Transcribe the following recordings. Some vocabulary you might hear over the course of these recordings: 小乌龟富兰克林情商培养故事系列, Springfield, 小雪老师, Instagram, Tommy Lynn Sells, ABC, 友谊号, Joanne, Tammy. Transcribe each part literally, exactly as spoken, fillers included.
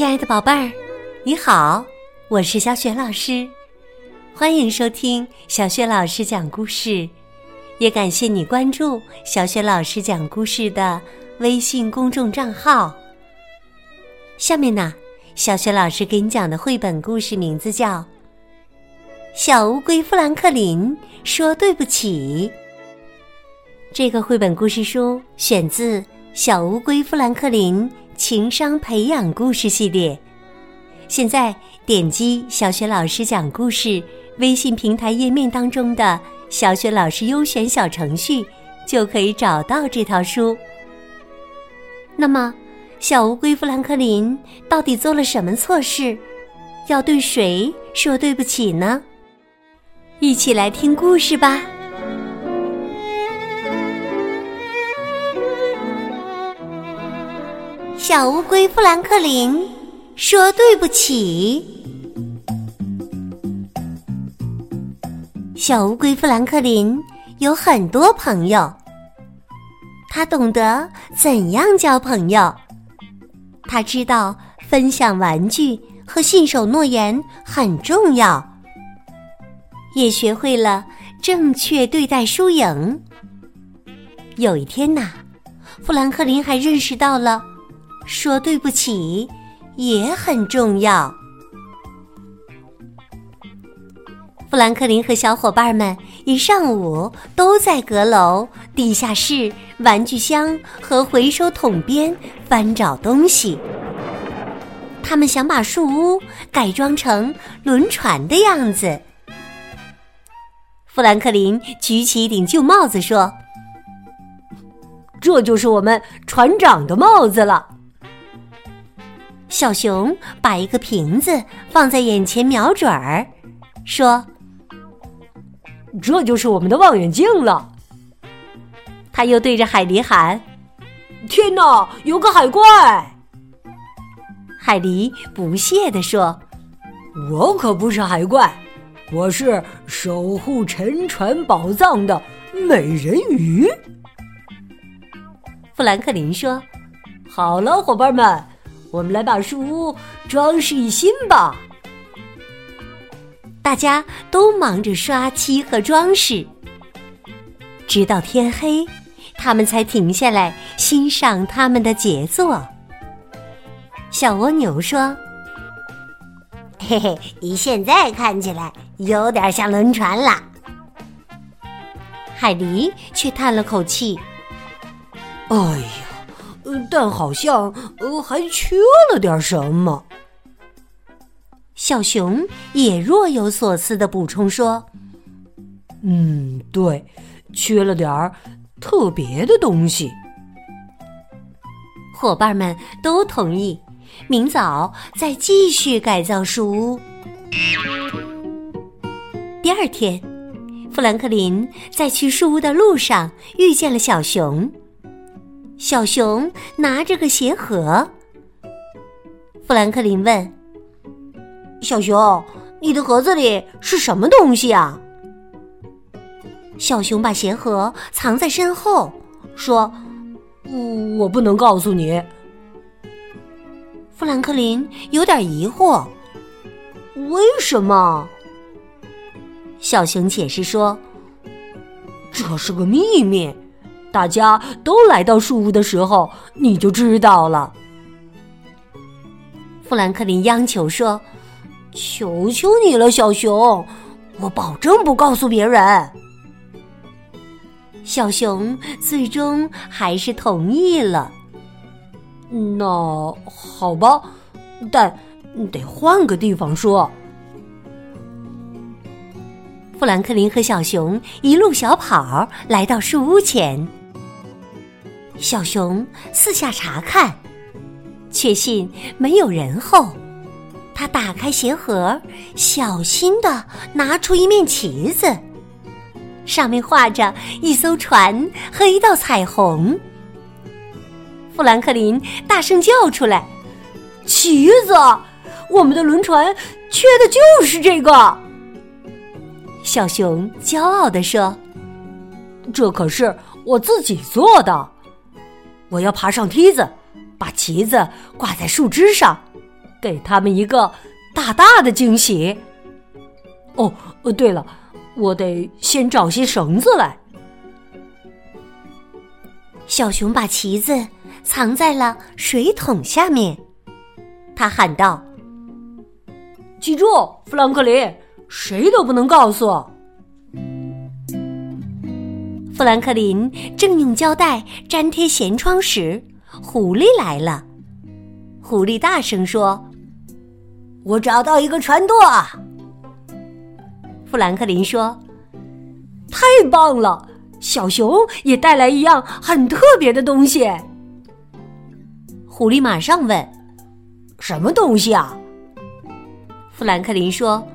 亲爱的宝贝儿，你好，我是小雪老师，欢迎收听小雪老师讲故事，也感谢你关注小雪老师讲故事的微信公众账号。下面呢，小雪老师给你讲的绘本故事名字叫《小乌龟富兰克林说对不起》。这个绘本故事书选自《小乌龟富兰克林情商培养故事系列》。现在点击小雪老师讲故事微信平台页面当中的小雪老师优选小程序，就可以找到这套书。那么，小乌龟富兰克林到底做了什么错事？要对谁说对不起呢？一起来听故事吧。小乌龟富兰克林说对不起。小乌龟富兰克林有很多朋友，他懂得怎样交朋友，他知道分享玩具和信守诺言很重要，也学会了正确对待输赢。有一天呐，富兰克林还认识到了说对不起也很重要。富兰克林和小伙伴们一上午都在阁楼、地下室、玩具箱和回收桶边翻找东西。他们想把树屋改装成轮船的样子。富兰克林举起一顶旧帽子说：“这就是我们船长的帽子了。”小熊把一个瓶子放在眼前瞄准儿，说：“这就是我们的望远镜了。”他又对着海狸喊：“天哪，有个海怪！”海狸不屑地说：“我可不是海怪，我是守护沉船宝藏的美人鱼。”富兰克林说：“好了，伙伴们，我们来把树屋装饰一新吧。”大家都忙着刷漆和装饰，直到天黑，他们才停下来欣赏他们的杰作。小蜗牛说：“嘿嘿，你现在看起来有点像轮船了。”海狸却叹了口气：“哎呀，但好像、呃、还缺了点什么。”小熊也若有所思地补充说：“嗯，对，缺了点特别的东西。”伙伴们都同意，明早再继续改造树屋。第二天，富兰克林在去树屋的路上遇见了小熊。小熊拿着个鞋盒，富兰克林问：“小熊，你的盒子里是什么东西啊？”小熊把鞋盒藏在身后，说：“我不能告诉你。”富兰克林有点疑惑：“为什么？”小熊解释说：“这是个秘密。大家都来到树屋的时候，你就知道了。”富兰克林央求说：“求求你了，小熊，我保证不告诉别人。”小熊最终还是同意了。“那好吧，但得换个地方说。”富兰克林和小熊一路小跑来到树屋前。小熊四下查看，确信没有人后，他打开鞋盒，小心地拿出一面旗子，上面画着一艘船和一道彩虹。富兰克林大声叫出来：“旗子！我们的轮船缺的就是这个！”小熊骄傲地说：“这可是我自己做的。我要爬上梯子，把旗子挂在树枝上，给他们一个大大的惊喜。哦，对了，我得先找些绳子来。小熊把旗子藏在了水桶下面，他喊道：记住，富兰克林，谁都不能告诉。富兰克林正用胶带粘贴舷窗时，狐狸来了。狐狸大声说：我找到一个船舵。富兰克林说：太棒了，小熊也带来一样很特别的东西。狐狸马上问：什么东西啊？富兰克林说：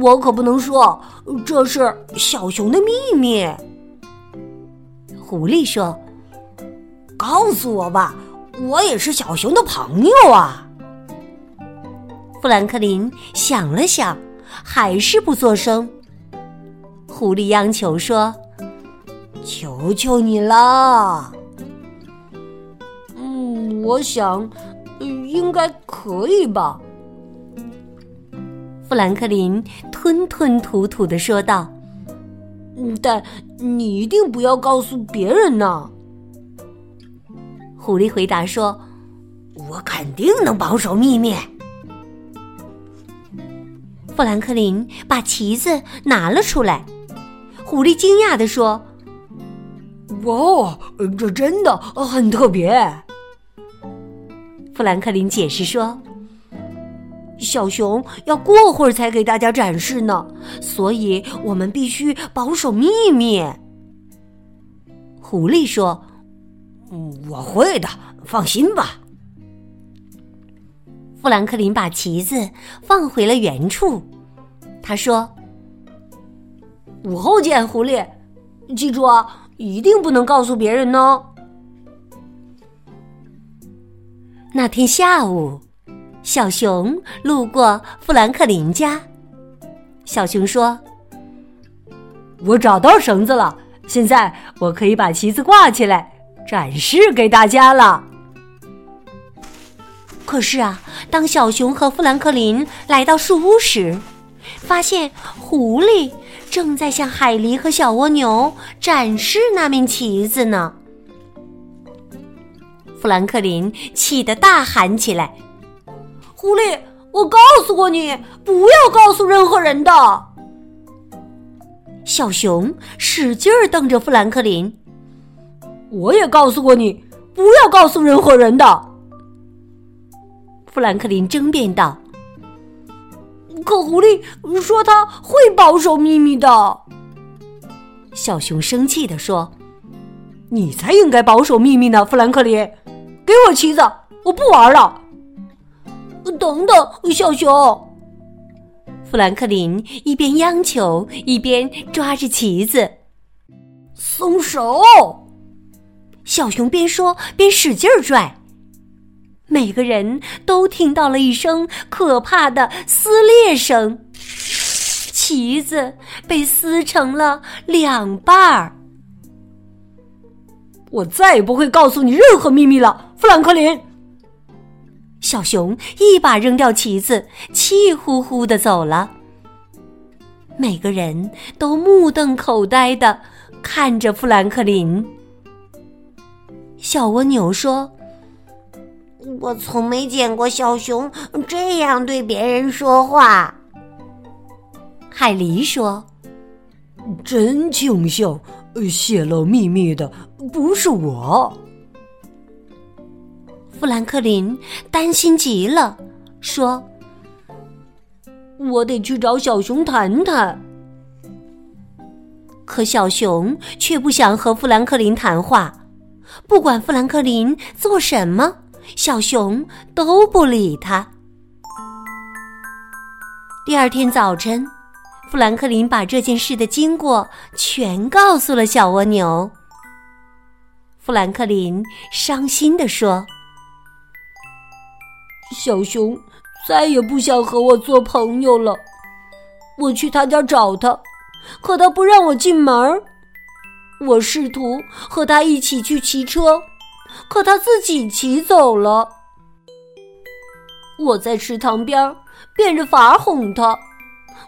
我可不能说，这是小熊的秘密。狐狸说：告诉我吧，我也是小熊的朋友啊。富兰克林想了想，还是不作声。狐狸央求说：求求你了。嗯，我想应该可以吧。富兰克林吞吞吐吐地说道：但你一定不要告诉别人呢。狐狸回答说：我肯定能保守秘密。富兰克林把旗子拿了出来，狐狸惊讶地说：哇，这真的很特别。富兰克林解释说：小熊要过会儿才给大家展示呢，所以我们必须保守秘密。狐狸说：我会的，放心吧。富兰克林把旗子放回了原处，他说：午后见，狐狸，记住啊，一定不能告诉别人哦。那天下午，小熊路过富兰克林家，小熊说：我找到绳子了，现在我可以把旗子挂起来，展示给大家了。可是啊，当小熊和富兰克林来到树屋时，发现狐狸正在向海狸和小蜗牛展示那面旗子呢。富兰克林气得大喊起来：狐狸，我告诉过你，不要告诉任何人的。小熊使劲儿瞪着富兰克林：我也告诉过你，不要告诉任何人的。富兰克林争辩道：可狐狸说他会保守秘密的。小熊生气地说：你才应该保守秘密呢，富兰克林，给我旗子，我不玩了。等等，小熊！富兰克林一边央求，一边抓着旗子。松手！小熊边说边使劲拽。每个人都听到了一声可怕的撕裂声，旗子被撕成了两半儿。我再也不会告诉你任何秘密了，富兰克林！小熊一把扔掉旗子，气呼呼地走了。每个人都目瞪口呆地看着富兰克林。小蜗牛说：我从没见过小熊这样对别人说话。海狸说：真庆幸，泄露秘密的不是我。富兰克林担心极了，说：我得去找小熊谈谈。可小熊却不想和富兰克林谈话，不管富兰克林做什么，小熊都不理他。第二天早晨，富兰克林把这件事的经过全告诉了小蜗牛。富兰克林伤心地说：小熊再也不想和我做朋友了。我去他家找他，可他不让我进门。我试图和他一起去骑车，可他自己骑走了。我在池塘边变着法哄他，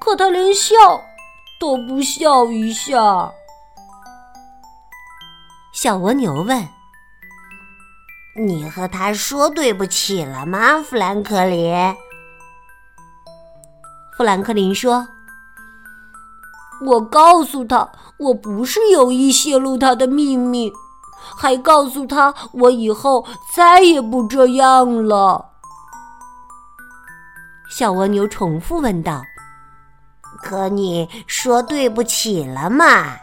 可他连笑都不笑一下。小蜗牛问：你和他说对不起了吗，富兰克林？富兰克林说：我告诉他我不是有意泄露他的秘密，还告诉他我以后再也不这样了。小蜗牛重复问道：可你说对不起了吗？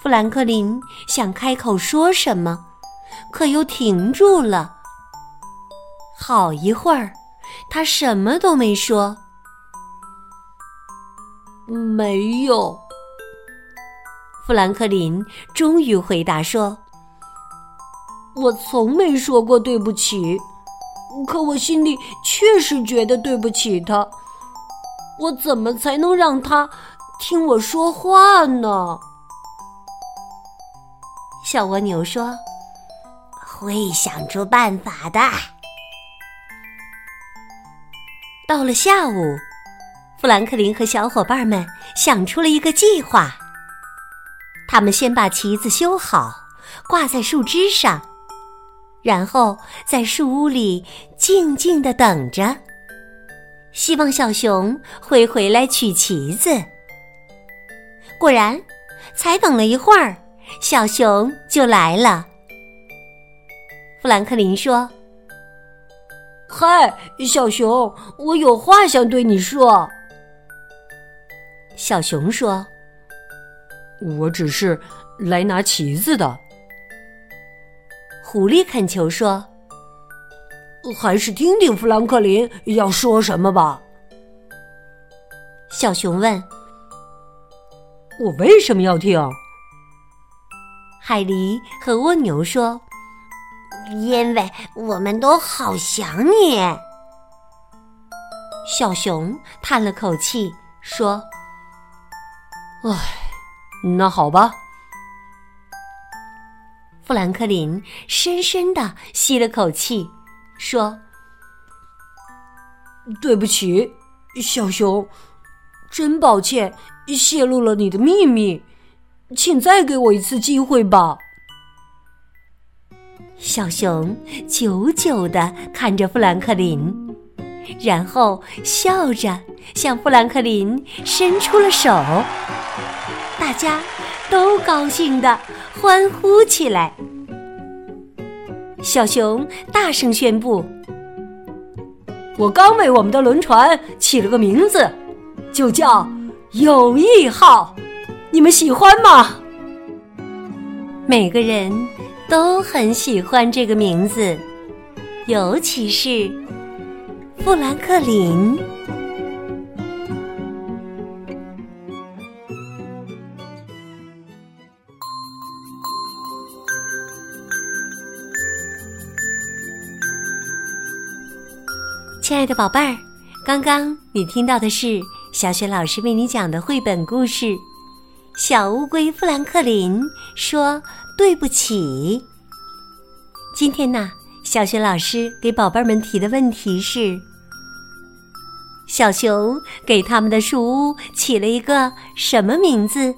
富兰克林想开口说什么，可又停住了。好一会儿，他什么都没说。没有。富兰克林终于回答说：我从没说过对不起，可我心里确实觉得对不起他。我怎么才能让他听我说话呢？小蜗牛说：会想出办法的。到了下午，富兰克林和小伙伴们想出了一个计划。他们先把旗子修好，挂在树枝上，然后在树屋里静静地等着，希望小熊会回来取旗子。果然，才等了一会儿，小熊就来了。富兰克林说：嗨，小熊，我有话想对你说。小熊说：我只是来拿旗子的。狐狸恳求说：还是听听富兰克林要说什么吧。小熊问：我为什么要听？海狸和蜗牛说：因为我们都好想你。小熊叹了口气说：唉，那好吧。富兰克林深深地吸了口气说：对不起，小熊，真抱歉泄露了你的秘密，请再给我一次机会吧。小熊久久地看着富兰克林，然后笑着向富兰克林伸出了手，大家都高兴地欢呼起来。小熊大声宣布：我刚为我们的轮船起了个名字，就叫友谊号，你们喜欢吗？每个人都很喜欢这个名字，尤其是富兰克林。亲爱的宝贝儿，刚刚你听到的是小雪老师为你讲的绘本故事《小乌龟富兰克林说对不起》。今天呢，小雪老师给宝贝们提的问题是：小熊给他们的树屋起了一个什么名字？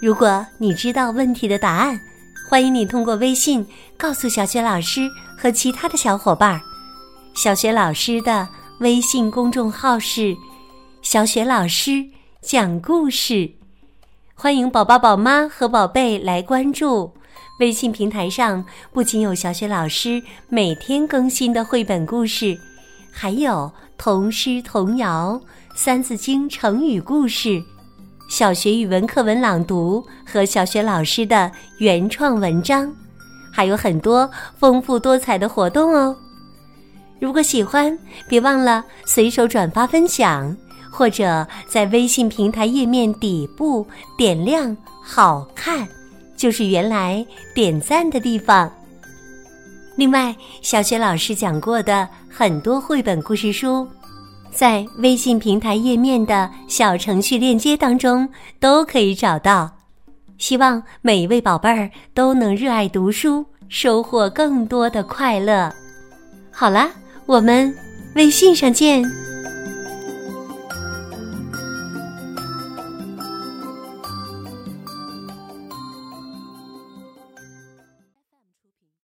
如果你知道问题的答案，欢迎你通过微信告诉小雪老师和其他的小伙伴。小雪老师的微信公众号是小雪老师讲故事，欢迎宝宝宝妈和宝贝来关注。微信平台上不仅有小雪老师每天更新的绘本故事，还有童诗童谣、三字经成语故事、小学语文课文朗读和小雪老师的原创文章，还有很多丰富多彩的活动哦。如果喜欢，别忘了随手转发分享，或者在微信平台页面底部点亮好看，就是原来点赞的地方。另外，小雪老师讲过的很多绘本故事书，在微信平台页面的小程序链接当中都可以找到。希望每一位宝贝儿都能热爱读书，收获更多的快乐。好啦，我们微信上见。